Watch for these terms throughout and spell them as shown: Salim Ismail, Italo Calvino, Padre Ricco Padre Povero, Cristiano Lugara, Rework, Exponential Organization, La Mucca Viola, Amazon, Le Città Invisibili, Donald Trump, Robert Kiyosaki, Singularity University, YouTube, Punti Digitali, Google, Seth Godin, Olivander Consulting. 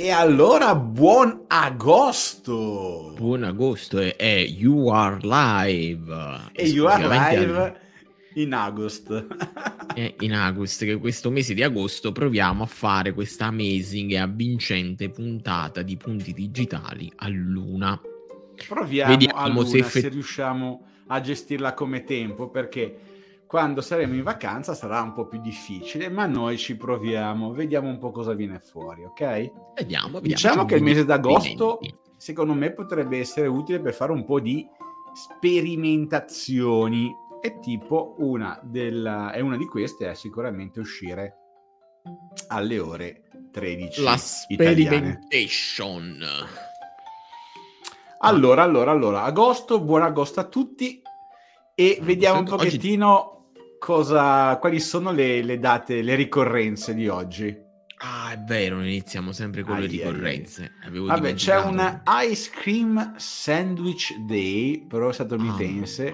E allora buon agosto! Buon agosto e You Are Live! E You Are Live in agosto. In agosto, che questo mese di agosto proviamo a fare questa amazing e avvincente puntata di Punti Digitali a luna. Vediamo se riusciamo a gestirla come tempo, perché quando saremo in vacanza sarà un po' più difficile, ma noi ci proviamo, vediamo un po' cosa viene fuori, ok? Vediamo. Diciamo che il mese d'agosto, secondo me, potrebbe essere utile per fare un po' di sperimentazioni, e tipo una di queste è sicuramente uscire alle ore 13 la sperimentation italiane. Allora, agosto, buon agosto a tutti, e vediamo un pochettino quali sono le date, le ricorrenze di oggi. Ah, è vero, iniziamo sempre con le ricorrenze. Vabbè, c'è un Ice Cream Sandwich Day, però statunitense.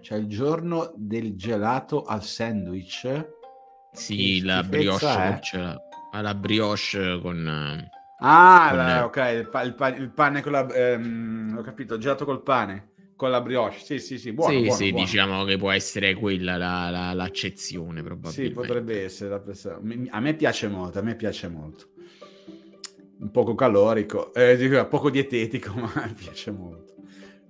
C'è il giorno del gelato al sandwich. Sì, la brioche, con... il pane con la... ho capito, gelato col pane. Con la brioche, sì, buono. Diciamo che può essere quella l'accezione, probabilmente. Sì, potrebbe essere. A me piace molto. Poco calorico, poco dietetico, ma mi piace molto.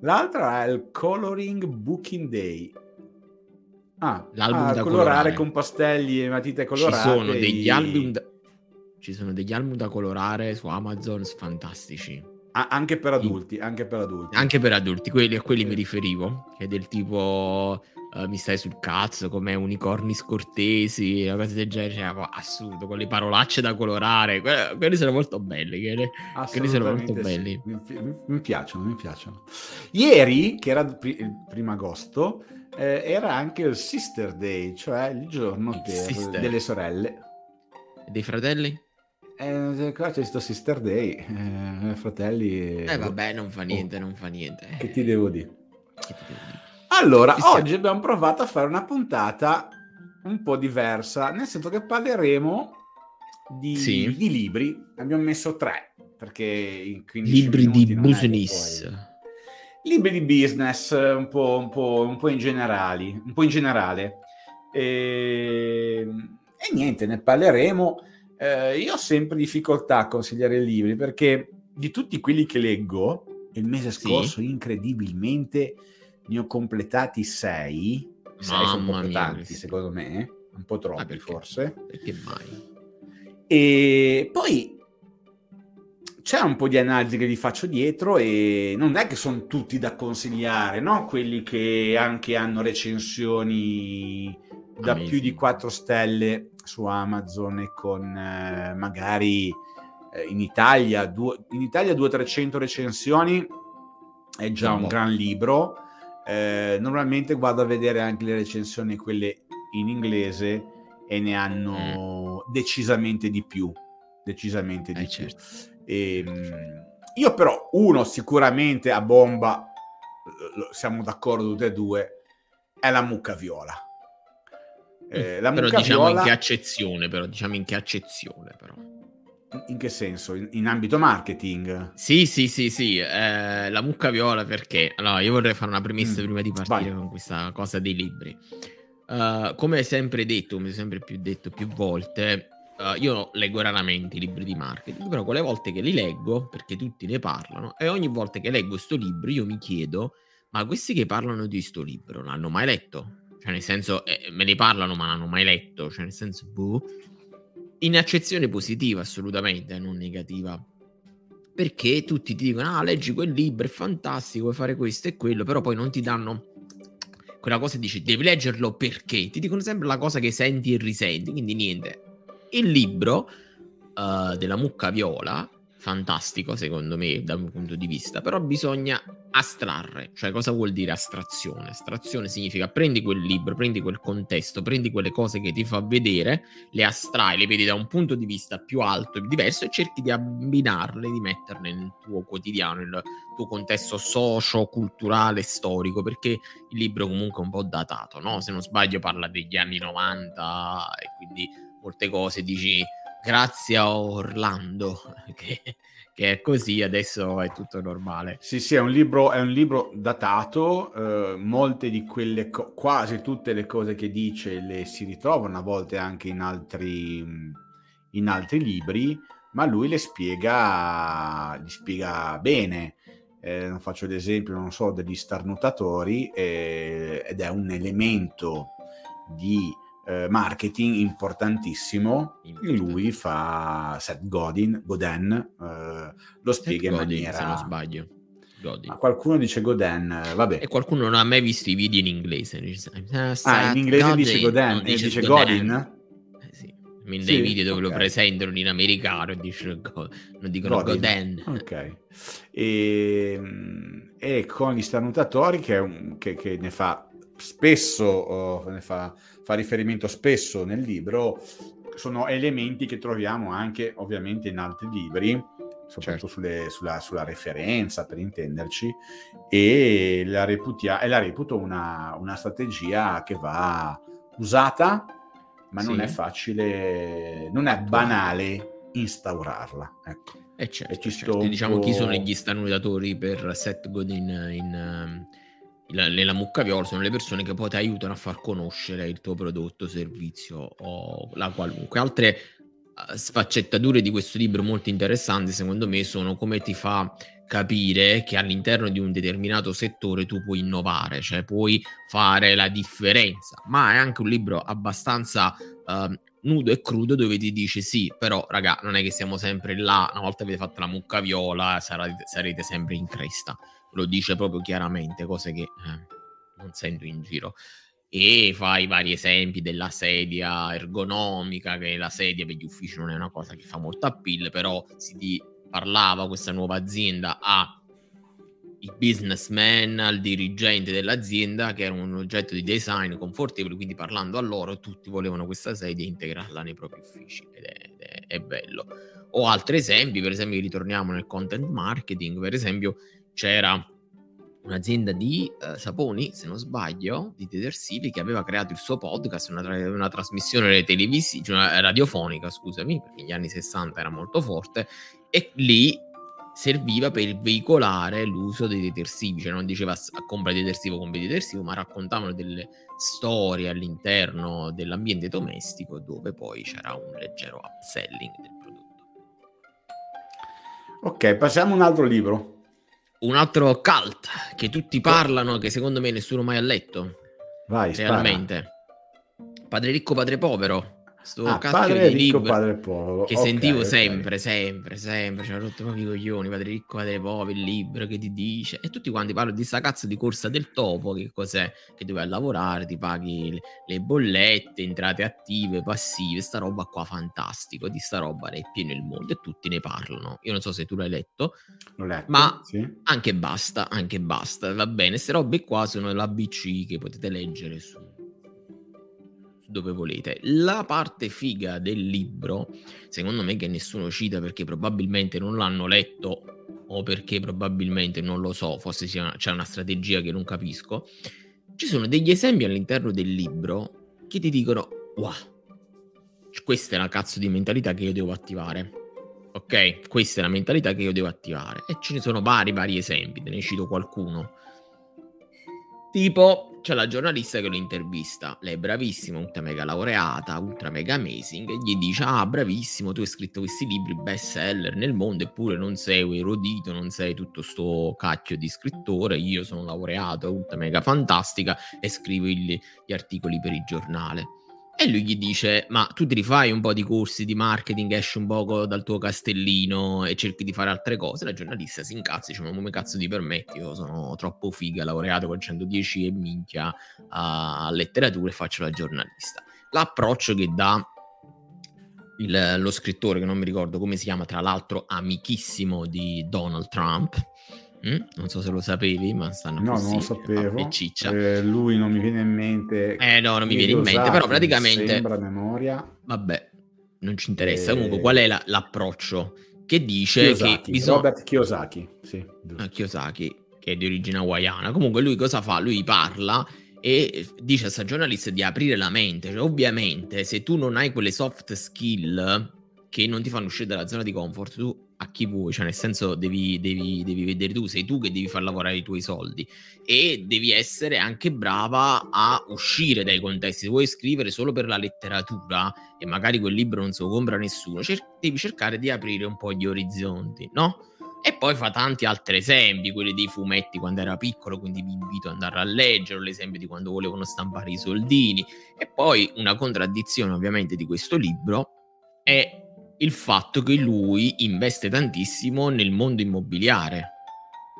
L'altra è il Coloring Booking Day. L'album da colorare con pastelli e matite colorate. Ci sono degli album da colorare su Amazon fantastici. Anche per adulti, a quelli mi riferivo, che è del tipo mi stai sul cazzo, come unicorni scortesi, una cosa del genere, cioè, assurdo, con le parolacce da colorare, quelli sono molto belli, quelli sono molto belli. Mi piacciono. Ieri, che era il primo agosto, era anche il Sister Day, cioè il giorno delle sorelle. Dei fratelli? Qua c'è sto Sister Day, fratelli... vabbè, non fa niente. Che ti devo dire? Allora, oggi abbiamo provato a fare una puntata un po' diversa, nel senso che parleremo di libri. Abbiamo messo 3, perché in 15 libri di business. Libri di business, un po' in generale. E niente, ne parleremo... io ho sempre difficoltà a consigliare libri, perché di tutti quelli che leggo, il mese scorso incredibilmente ne ho completati 6. 6 sono un po' tanti, secondo me, un po' troppi, forse. Perché mai? E poi c'è un po' di analisi che vi faccio dietro, e non è che sono tutti da consigliare, no? Quelli che anche hanno recensioni da più di 4 stelle su Amazon, e con magari in Italia 200-300 recensioni è già un gran libro. Normalmente vado a vedere anche le recensioni, quelle in inglese, e ne hanno decisamente di più. Certo. Io però uno sicuramente a bomba, siamo d'accordo tutti e due, è La Mucca Viola. Però diciamo in che accezione? In che senso? In ambito marketing? Sì. La Mucca Viola, perché? Allora, io vorrei fare una premessa prima di partire con questa cosa dei libri. Come sempre detto più volte, io leggo raramente i libri di marketing, però quelle volte che li leggo, perché tutti ne parlano, e ogni volta che leggo sto libro io mi chiedo, ma questi che parlano di sto libro l'hanno mai letto? Cioè, nel senso, me ne parlano, ma non l'hanno mai letto. Cioè, nel senso, in accezione positiva, assolutamente, non negativa. Perché tutti ti dicono, leggi quel libro, è fantastico, vuoi fare questo e quello, però poi non ti danno quella cosa e dici, devi leggerlo perché. Ti dicono sempre la cosa che senti e risenti, quindi niente. Il libro della Mucca Viola, fantastico, secondo me, dal mio punto di vista, però bisogna astrarre. Cioè, cosa vuol dire astrazione? Astrazione significa prendi quel libro, prendi quel contesto, prendi quelle cose che ti fa vedere, le astrai, le vedi da un punto di vista più alto e diverso, e cerchi di abbinarle, di metterle nel tuo quotidiano, nel tuo contesto socio, culturale, storico, perché il libro comunque è un po' datato, no? Se non sbaglio parla degli anni 90, e quindi molte cose dici grazie a Orlando, che è così, adesso è tutto normale. Sì, sì, è un libro datato, molte di quelle quasi tutte le cose che dice le si ritrovano a volte anche in altri libri, ma lui le spiega bene. Non faccio l'esempio, non so, degli starnutatori, ed è un elemento di marketing importantissimo. Lui fa Seth Godin, lo spiega Seth in maniera... Godin, se non sbaglio. Godin. Ma qualcuno dice Godin, vabbè. E qualcuno non ha mai visto i video in inglese. Dice, in inglese Godin, dice Godin, no, dice Godin? Sì. Dei sì, video dove okay. Lo presentano in americano e dicono Godin. Ok. E con gli starnutatori che ne fa spesso, fa riferimento spesso nel libro, sono elementi che troviamo anche ovviamente in altri libri, soprattutto certo. sulla referenza, per intenderci, e la reputo una strategia che va usata, ma non è facile, non è banale instaurarla, ecco. Certo. Diciamo, chi sono gli starnutatori per Seth Godin La Mucca Viola? Sono le persone che poi ti aiutano a far conoscere il tuo prodotto, servizio o la qualunque. Altre sfaccettature di questo libro molto interessanti secondo me sono come ti fa capire che all'interno di un determinato settore tu puoi innovare, cioè puoi fare la differenza, ma è anche un libro abbastanza nudo e crudo, dove ti dice sì, però raga, non è che siamo sempre là, una volta avete fatto La Mucca Viola sarete sempre in cresta. Lo dice proprio chiaramente, cose che non sento in giro, e fa i vari esempi della sedia ergonomica, che la sedia per gli uffici non è una cosa che fa molto appeal, però si parlava questa nuova azienda ai businessman, al dirigente dell'azienda, che era un oggetto di design confortevole, quindi parlando a loro tutti volevano questa sedia e integrarla nei propri uffici, ed è bello. O altri esempi, per esempio ritorniamo nel content marketing, per esempio c'era un'azienda di saponi, se non sbaglio, di detersivi, che aveva creato il suo podcast, una trasmissione radiofonica, scusami, perché negli anni 60 era molto forte, e lì serviva per veicolare l'uso dei detersivi, cioè non diceva compra detersivo, ma raccontavano delle storie all'interno dell'ambiente domestico, dove poi c'era un leggero upselling del prodotto. Ok, passiamo a un altro libro. Un altro cult che tutti parlano, che secondo me nessuno mai ha letto. Vai, realmente. Spara. Padre Ricco Padre Povero. Padre Ricco Padre Povero. Che sentivo sempre. C'era rotto proprio i coglioni. Padre Ricco Padre Povero, il libro che ti dice. E tutti quanti parlano di sta cazzo di corsa del topo. Che cos'è? Che doveva lavorare, ti paghi le bollette, entrate attive, passive. Sta roba qua, fantastico. Di sta roba ne è pieno il mondo e tutti ne parlano. Io non so se tu l'hai letto. L'ho letto, ma sì. Anche basta. Va bene, queste robe qua sono l'ABC che potete leggere su dove volete. La parte figa del libro, secondo me, che nessuno cita perché probabilmente non l'hanno letto, o perché probabilmente non lo so, forse c'è una strategia che non capisco. Ci sono degli esempi all'interno del libro che ti dicono wow, questa è la cazzo di mentalità che io devo attivare. Ok, questa è la mentalità che io devo attivare. E ce ne sono vari esempi, te ne cito qualcuno. Tipo, c'è la giornalista che lo intervista, lei è bravissima, ultra mega laureata, ultra mega amazing, e gli dice bravissimo, tu hai scritto questi libri best seller nel mondo, eppure non sei erudito, non sei tutto sto cacchio di scrittore, io sono laureato, ultra mega fantastica, e scrivo gli articoli per il giornale. E lui gli dice, ma tu ti rifai un po' di corsi di marketing, esci un poco dal tuo castellino e cerchi di fare altre cose. La giornalista si incazza, dice, ma come cazzo ti permetti? Io sono troppo figa, laureato con 110 e minchia a letteratura e faccio la giornalista. L'approccio che dà lo scrittore, che non mi ricordo come si chiama, tra l'altro amichissimo di Donald Trump, non so se lo sapevi, ma stanno no, così. Non lo sapevo. E ciccia. Lui non mi viene in mente. Non mi viene in mente, però praticamente sembra memoria. Vabbè, non ci interessa. Comunque, qual è l'approccio che dice Kiyosaki, che bisogna... Robert Kiyosaki, sì. Kiyosaki, che è di origine hawaiana. Comunque lui cosa fa? Lui parla e dice a sta giornalista di aprire la mente, cioè, ovviamente se tu non hai quelle soft skill che non ti fanno uscire dalla zona di comfort. Tu a chi vuoi, cioè nel senso devi vedere tu, sei tu che devi far lavorare i tuoi soldi e devi essere anche brava a uscire dai contesti. Se vuoi scrivere solo per la letteratura e magari quel libro non se lo compra nessuno, devi cercare di aprire un po' gli orizzonti, no? E poi fa tanti altri esempi, quelli dei fumetti quando era piccolo, quindi vi invito ad andare a leggere l'esempio di quando volevano stampare i soldini. E poi una contraddizione ovviamente di questo libro è il fatto che lui investe tantissimo nel mondo immobiliare,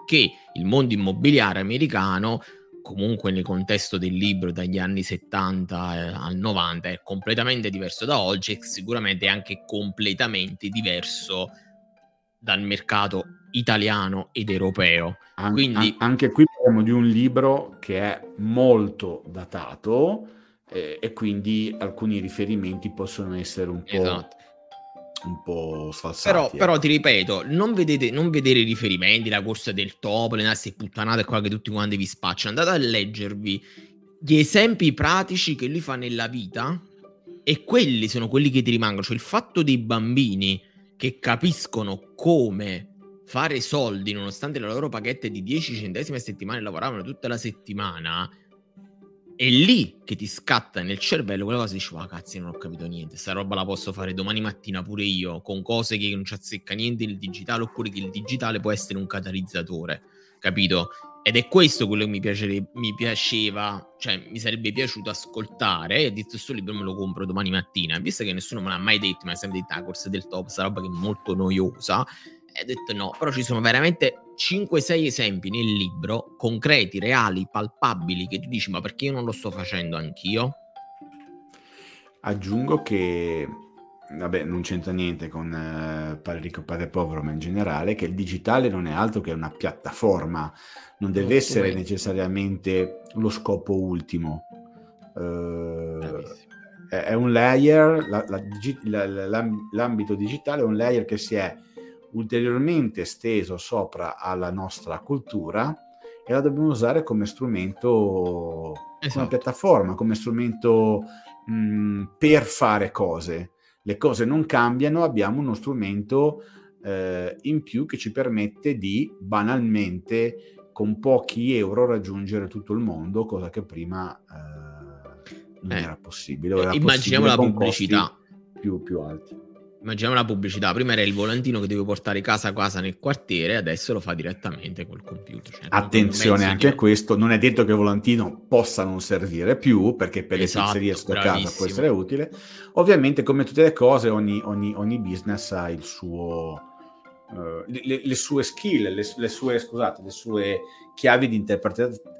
che il mondo immobiliare americano, comunque nel contesto del libro dagli anni 70 al 90, è completamente diverso da oggi e sicuramente è anche completamente diverso dal mercato italiano ed europeo. Quindi anche qui parliamo di un libro che è molto datato e quindi alcuni riferimenti possono essere un po', esatto, un po' sfalsati. Però ti ripeto, non vedere i riferimenti, la corsa del topo, le nasse puttanate, quella che tutti quanti vi spacciano. Andate a leggervi gli esempi pratici che lui fa nella vita e quelli sono quelli che ti rimangono. Cioè il fatto dei bambini che capiscono come fare soldi nonostante le loro paghette di 10 centesimi a settimana, lavoravano tutta la settimana, è lì che ti scatta nel cervello quella cosa, dici, cazzo, non ho capito niente, sta roba la posso fare domani mattina pure io, con cose che non ci azzecca niente il digitale, oppure che il digitale può essere un catalizzatore, capito? Ed è questo quello che mi sarebbe piaciuto ascoltare. E ho detto, sto libro me lo compro domani mattina, visto che nessuno me l'ha mai detto, mi ha sempre detto, corsa del top, sta roba che è molto noiosa, e ho detto no, però ci sono veramente 5-6 esempi nel libro, concreti, reali, palpabili, che tu dici, ma perché io non lo sto facendo anch'io? Aggiungo che, vabbè, non c'entra niente con Padre Ricco Padre Povero, ma in generale che il digitale non è altro che una piattaforma, non deve essere necessariamente lo scopo ultimo, è un layer, l'ambito digitale è un layer che si è ulteriormente esteso sopra alla nostra cultura e la dobbiamo usare come strumento, esatto, come piattaforma, come strumento per fare cose. Le cose non cambiano, abbiamo uno strumento in più che ci permette di banalmente con pochi euro raggiungere tutto il mondo, cosa che prima non era possibile. Era immaginiamo possibile la pubblicità più alti. Immaginiamo la pubblicità, prima era il volantino che dovevo portare casa nel quartiere, adesso lo fa direttamente col computer. Cioè, attenzione anche a questo, non è detto che il volantino possa non servire più, perché per le pizzerie stoccate può essere utile. Ovviamente come tutte le cose ogni business ha il suo le sue skill, le sue chiavi di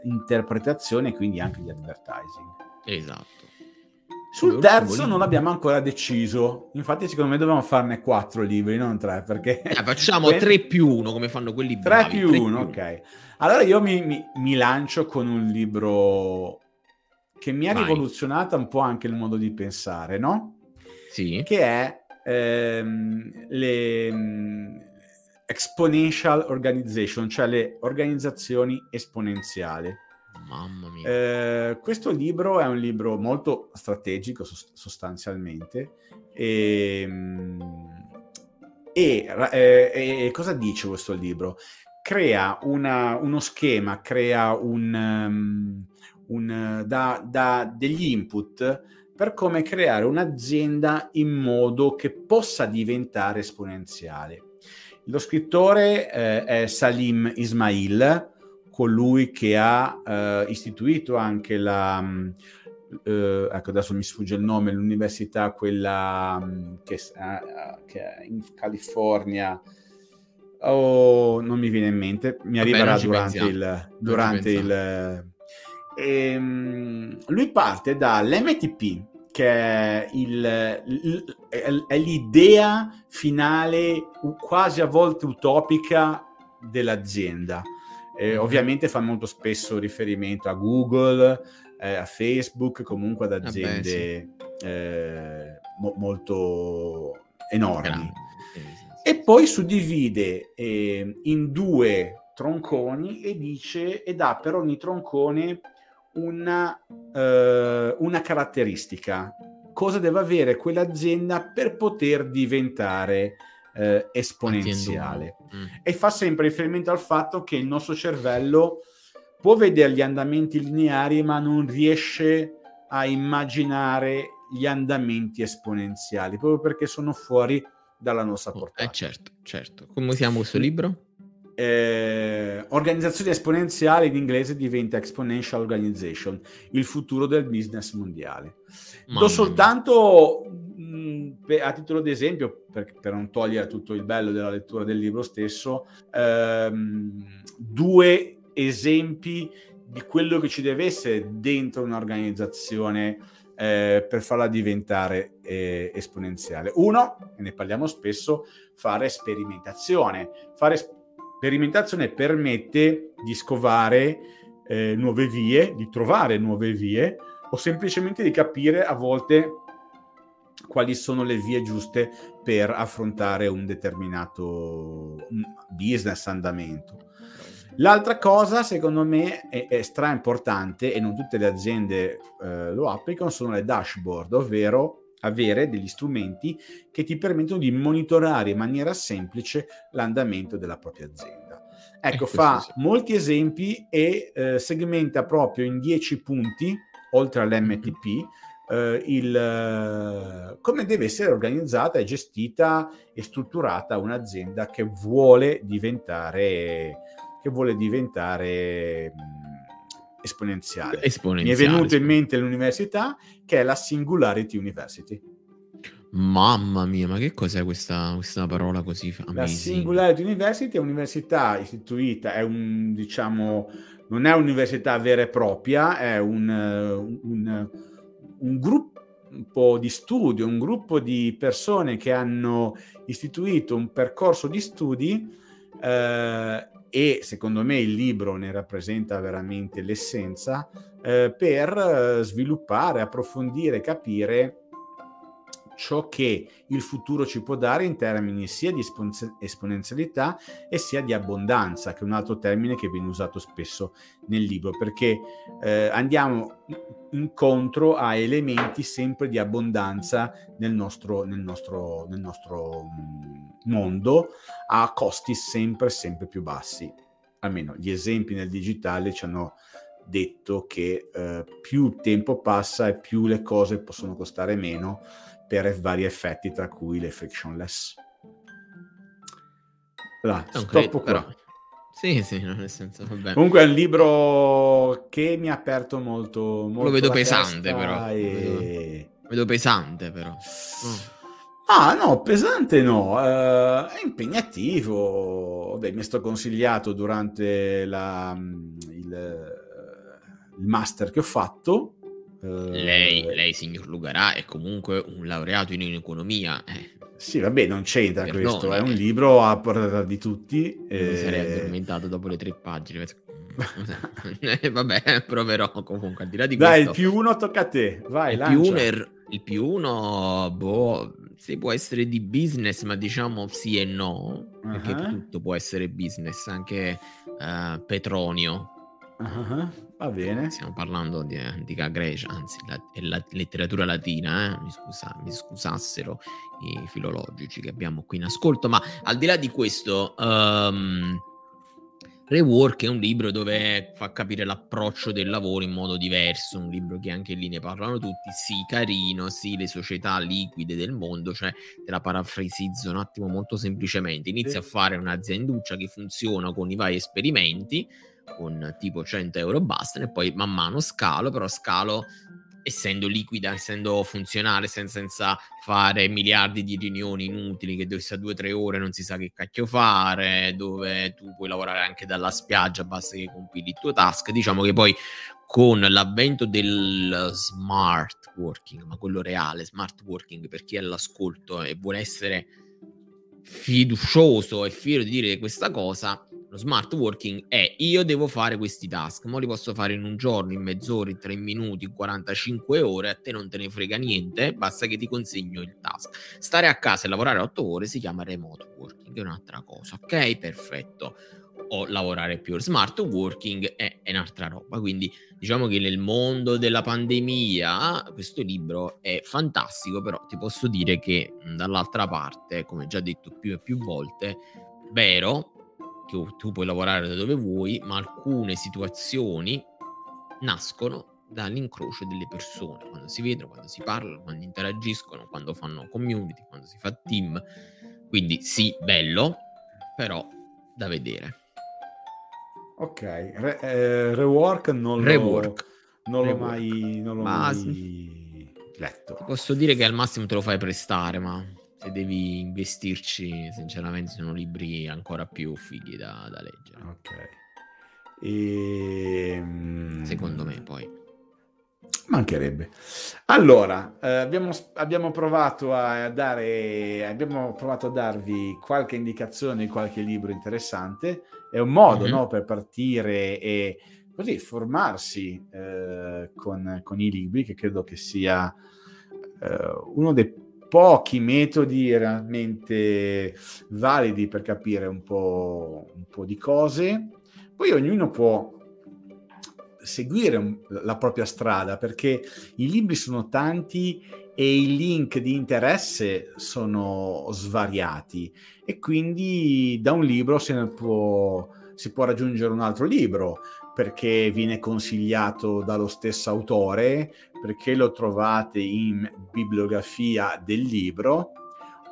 interpretazione, quindi anche di advertising. Esatto. Sul terzo non abbiamo ancora deciso, infatti secondo me dobbiamo farne 4 libri, non 3, perché... facciamo 3+1 come fanno quelli bravi. 3+1, ok. Allora io mi lancio con un libro che mi ha rivoluzionato un po' anche il modo di pensare, no? Sì. Che è Exponential Organization, cioè le organizzazioni esponenziali. Mamma mia. Questo libro è un libro molto strategico sostanzialmente e cosa dice questo libro? Crea uno schema, crea dà degli input per come creare un'azienda in modo che possa diventare esponenziale. Lo scrittore è Salim Ismail, colui che ha istituito anche ecco adesso mi sfugge il nome, l'università quella che è in California, non mi viene in mente, mi arriverà lui parte dall'MTP, che è l'idea finale quasi a volte utopica dell'azienda. Ovviamente fa molto spesso riferimento a Google, a Facebook, comunque ad aziende molto enormi. E poi suddivide in 2 tronconi e dice, e dà per ogni troncone una caratteristica cosa deve avere quell'azienda per poter diventare esponenziale. E fa sempre riferimento al fatto che il nostro cervello può vedere gli andamenti lineari, ma non riesce a immaginare gli andamenti esponenziali, proprio perché sono fuori dalla nostra portata. Certo. Come siamo questo libro? Organizzazione esponenziale, in inglese diventa Exponential Organization, il futuro del business mondiale. Do soltanto a titolo di esempio, per non togliere tutto il bello della lettura del libro stesso, due esempi di quello che ci deve essere dentro un'organizzazione per farla diventare esponenziale. Uno, e ne parliamo spesso, fare sperimentazione. Sperimentazione permette di scovare nuove vie, di trovare nuove vie, o semplicemente di capire a volte quali sono le vie giuste per affrontare un determinato business andamento. L'altra cosa, secondo me, è stra importante, e non tutte le aziende lo applicano, sono le dashboard, ovvero avere degli strumenti che ti permettono di monitorare in maniera semplice l'andamento della propria azienda. Ecco, fa molti esempi e segmenta proprio in 10 punti, oltre all'MTP, come deve essere organizzata e gestita e strutturata un'azienda che vuole diventare esponenziale. Mi è venuto in mente l'università, che è la Singularity University. Mamma mia, ma che cos'è questa parola così amazing? La Singularity University è un'università istituita, non è un'università vera e propria, è un gruppo di studio, un gruppo di persone che hanno istituito un percorso di studi e secondo me il libro ne rappresenta veramente l'essenza, per sviluppare, approfondire, capire ciò che il futuro ci può dare in termini sia di esponenzialità e sia di abbondanza, che è un altro termine che viene usato spesso nel libro, perché andiamo incontro a elementi sempre di abbondanza nel nostro mondo, a costi sempre più bassi. Almeno gli esempi nel digitale ci hanno detto che più tempo passa e più le cose possono costare meno, per vari effetti, tra cui le frictionless. Allora, stoppo qua. Però. Sì, nel senso, va bene. Comunque è un libro che mi ha aperto molto lo vedo pesante, però. Vedo pesante, però. Ah, no, pesante no. È impegnativo. Beh, mi è stato consigliato durante il master che ho fatto. Lei, signor Lugara, è comunque un laureato in economia. Sì, vabbè, non c'entra questo. È un libro a portata di tutti. Mi sarei addormentato dopo le 3 pagine. Vabbè, proverò comunque. Al di là di questo, dai, il +1 tocca a te. Vai, il +1, boh, se può essere di business, ma diciamo sì e no, perché tutto può essere business, anche Petronio. Va bene. Stiamo parlando di antica Grecia, anzi la letteratura latina, mi scusassero i filologici che abbiamo qui in ascolto, ma al di là di questo, Rework è un libro dove fa capire l'approccio del lavoro in modo diverso, un libro che anche lì ne parlano tutti, sì carino, sì le società liquide del mondo, cioè te la parafrasizzo un attimo molto semplicemente, inizia a fare un'azienduccia che funziona con i vari esperimenti, con tipo 100 euro basta, e poi man mano scalo essendo liquida, essendo funzionale, senza fare miliardi di riunioni inutili che dove sta 2-3 ore non si sa che cacchio fare, dove tu puoi lavorare anche dalla spiaggia, basta che compili il tuo task. Diciamo che poi con l'avvento del smart working, ma quello reale, smart working, per chi è all'ascolto e vuole essere fiducioso e fiero di dire questa cosa, lo smart working è: io devo fare questi task, ma li posso fare in un giorno, in mezz'ora, in 3 minuti, in 45 ore, a te non te ne frega niente, basta che ti consegno il task. Stare a casa e lavorare 8 ore si chiama remote working, è un'altra cosa, ok? Perfetto. o lavorare più. Smart working è un'altra roba, quindi diciamo che nel mondo della pandemia questo libro è fantastico, però ti posso dire che dall'altra parte, come già detto più e più volte, vero che tu puoi lavorare da dove vuoi, ma alcune situazioni nascono dall'incrocio delle persone, quando si vedono, quando si parlano, quando interagiscono, quando fanno community, quando si fa team. Quindi sì, bello, però da vedere. Ok, Rework non l'ho mai letto. Ti posso dire che al massimo te lo fai prestare, ma se devi investirci, sinceramente sono libri ancora più fighi da leggere. Ok. Secondo me poi mancherebbe. Allora, abbiamo provato a darvi qualche indicazione, qualche libro interessante. È un modo, no, per partire e così formarsi con i libri, che credo che sia uno dei pochi metodi realmente validi per capire un po' di cose. Poi ognuno può seguire la propria strada, perché i libri sono tanti e i link di interesse sono svariati, e quindi da un libro si può raggiungere un altro libro, perché viene consigliato dallo stesso autore, perché lo trovate in bibliografia del libro,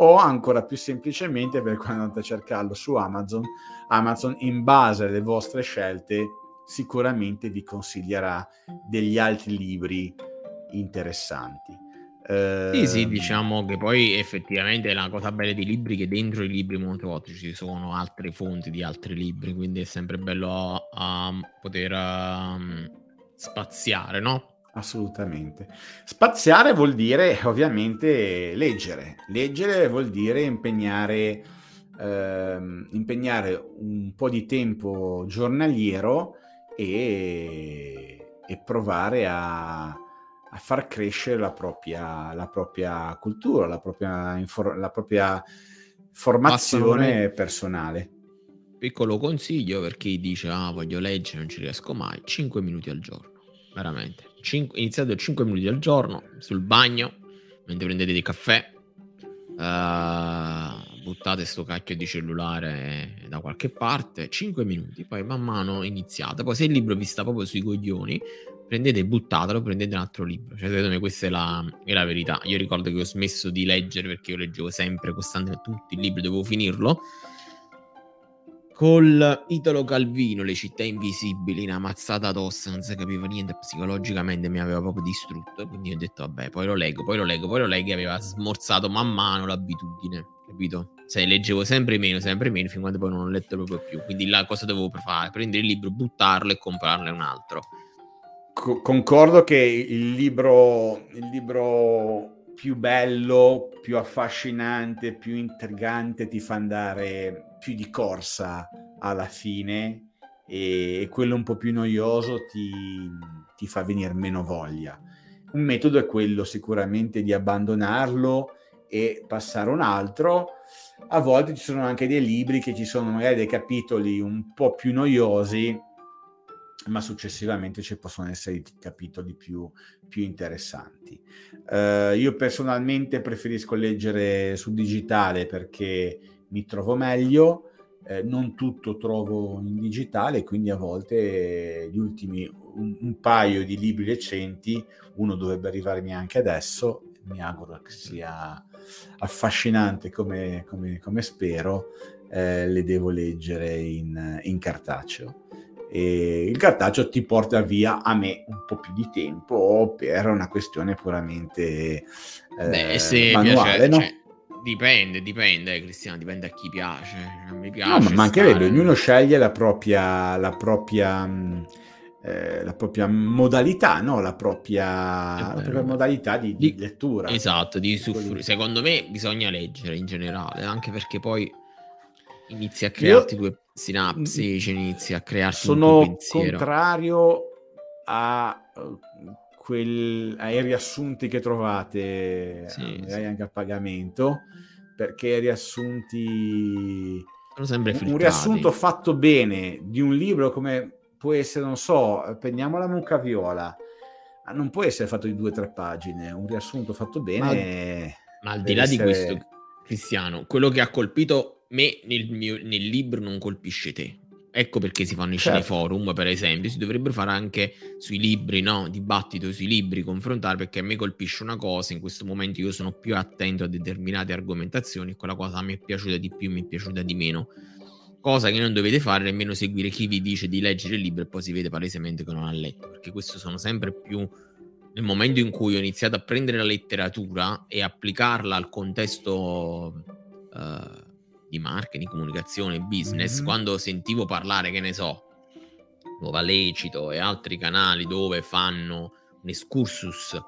o ancora più semplicemente per quando andate a cercarlo su Amazon, in base alle vostre scelte sicuramente vi consiglierà degli altri libri interessanti. Sì, diciamo che poi effettivamente è la cosa bella dei libri, che dentro i libri molte volte ci sono altre fonti di altri libri, quindi è sempre bello poter spaziare, no? Assolutamente. Spaziare vuol dire ovviamente leggere vuol dire impegnare un po' di tempo giornaliero e provare a far crescere la propria cultura, la propria formazione personale. Piccolo consiglio per chi dice voglio leggere, non ci riesco mai: 5 minuti al giorno, veramente. Iniziate 5 minuti al giorno, sul bagno, mentre prendete dei caffè, buttate sto cacchio di cellulare da qualche parte, 5 minuti, poi man mano iniziate. Poi se il libro vi sta proprio sui coglioni, prendete e buttatelo, prendete un altro libro. Cioè, secondo me questa è la verità. Io ricordo che ho smesso di leggere perché io leggevo sempre, costantemente, tutti i libri, dovevo finirlo. Col Italo Calvino, Le Città Invisibili, una mazzata tosta, non si capiva niente, psicologicamente mi aveva proprio distrutto, quindi ho detto vabbè, poi lo leggo, e aveva smorzato man mano l'abitudine, capito? Cioè leggevo sempre meno, fin quando poi non ho letto proprio più. Quindi la cosa dovevo fare? Prendere il libro, buttarlo e comprarne un altro. Concordo che il libro più bello, più affascinante, più intrigante ti fa andare più di corsa alla fine, e quello un po' più noioso ti fa venire meno voglia. Un metodo è quello sicuramente di abbandonarlo e passare un altro. A volte ci sono anche dei libri che ci sono magari dei capitoli un po' più noiosi, ma successivamente ci possono essere capitoli più interessanti. Io personalmente preferisco leggere su digitale perché mi trovo meglio, non tutto trovo in digitale, quindi a volte gli ultimi un paio di libri recenti, uno dovrebbe arrivarmi anche adesso, mi auguro che sia affascinante come spero, le devo leggere in cartaceo. E il cartaceo ti porta via, a me, un po' più di tempo, o per una questione puramente manuale, piace, no? Cioè, dipende, Cristiano, dipende a chi piace. Mi piace, no, ma mancherebbe, ognuno sceglie la propria modalità, no? La propria modalità di lettura. Esatto, di usufruire. Secondo me bisogna leggere in generale, anche perché poi inizi a crearti due sinapsi, ci inizi a crearti un pensiero. Sono contrario ai riassunti che trovate, magari anche a pagamento, perché riassunti un riassunto fatto bene di un libro come può essere, non so, prendiamo La Mucca Viola, non può essere fatto di 2 o 3 pagine, un riassunto fatto bene. Ma al di là di questo, Cristiano, quello che ha colpito me nel libro non colpisce te. Ecco perché si fanno i cineforum, per esempio, si dovrebbero fare anche sui libri, no? Dibattito sui libri, confrontare, perché a me colpisce una cosa, in questo momento io sono più attento a determinate argomentazioni, quella cosa mi è piaciuta di più, mi è piaciuta di meno. Cosa che non dovete fare nemmeno seguire chi vi dice di leggere il libro e poi si vede palesemente che non ha letto, perché questo sono sempre più... Nel momento in cui ho iniziato a prendere la letteratura e applicarla al contesto di marketing, comunicazione, business, quando sentivo parlare, che ne so, Nuova Lecito e altri canali dove fanno un excursus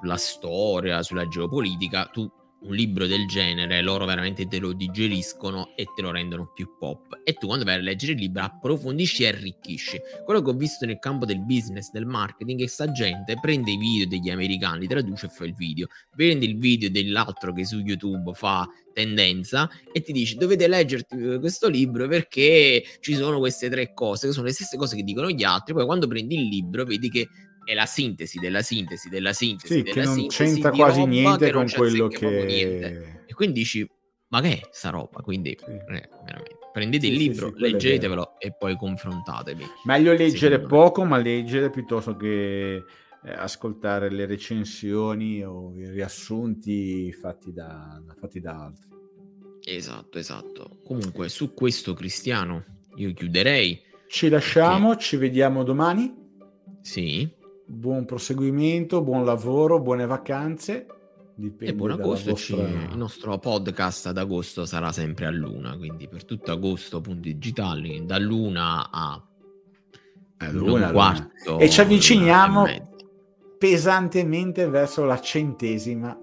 sulla storia, sulla geopolitica, tu un libro del genere loro veramente te lo digeriscono e te lo rendono più pop, e tu quando vai a leggere il libro approfondisci e arricchisci. Quello che ho visto nel campo del business, del marketing, è sta gente prende i video degli americani, li traduce e fa il video, prende il video dell'altro che su YouTube fa tendenza e ti dice dovete leggerti questo libro perché ci sono queste 3 cose che sono le stesse cose che dicono gli altri. Poi quando prendi il libro vedi che è la sintesi della sintesi della sintesi, sì, della che non sintesi c'entra quasi niente con quello che... E quindi dici, ma che è sta roba? Quindi veramente, prendete il libro, leggetevelo e poi confrontatevi. Meglio leggere poco, ma leggere piuttosto che ascoltare le recensioni o i riassunti fatti da altri. Esatto. Comunque su questo, Cristiano, io chiuderei. Ci lasciamo, perché... ci vediamo domani. Sì. Buon proseguimento, buon lavoro, buone vacanze. Dipende, e buon agosto. Il nostro podcast ad agosto sarà sempre a luna, quindi per tutto agosto Punti Digitali da luna a luna, quarto, e ci avviciniamo pesantemente verso la 100ª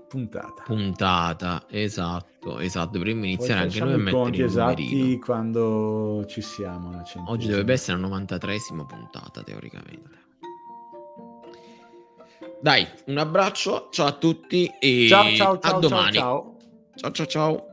puntata. Esatto, dovremmo iniziare anche noi a mettere esatti quando ci siamo alla 100ª. Oggi dovrebbe essere la 93ª puntata teoricamente. Dai, un abbraccio, ciao a tutti e ciao, a domani. Ciao.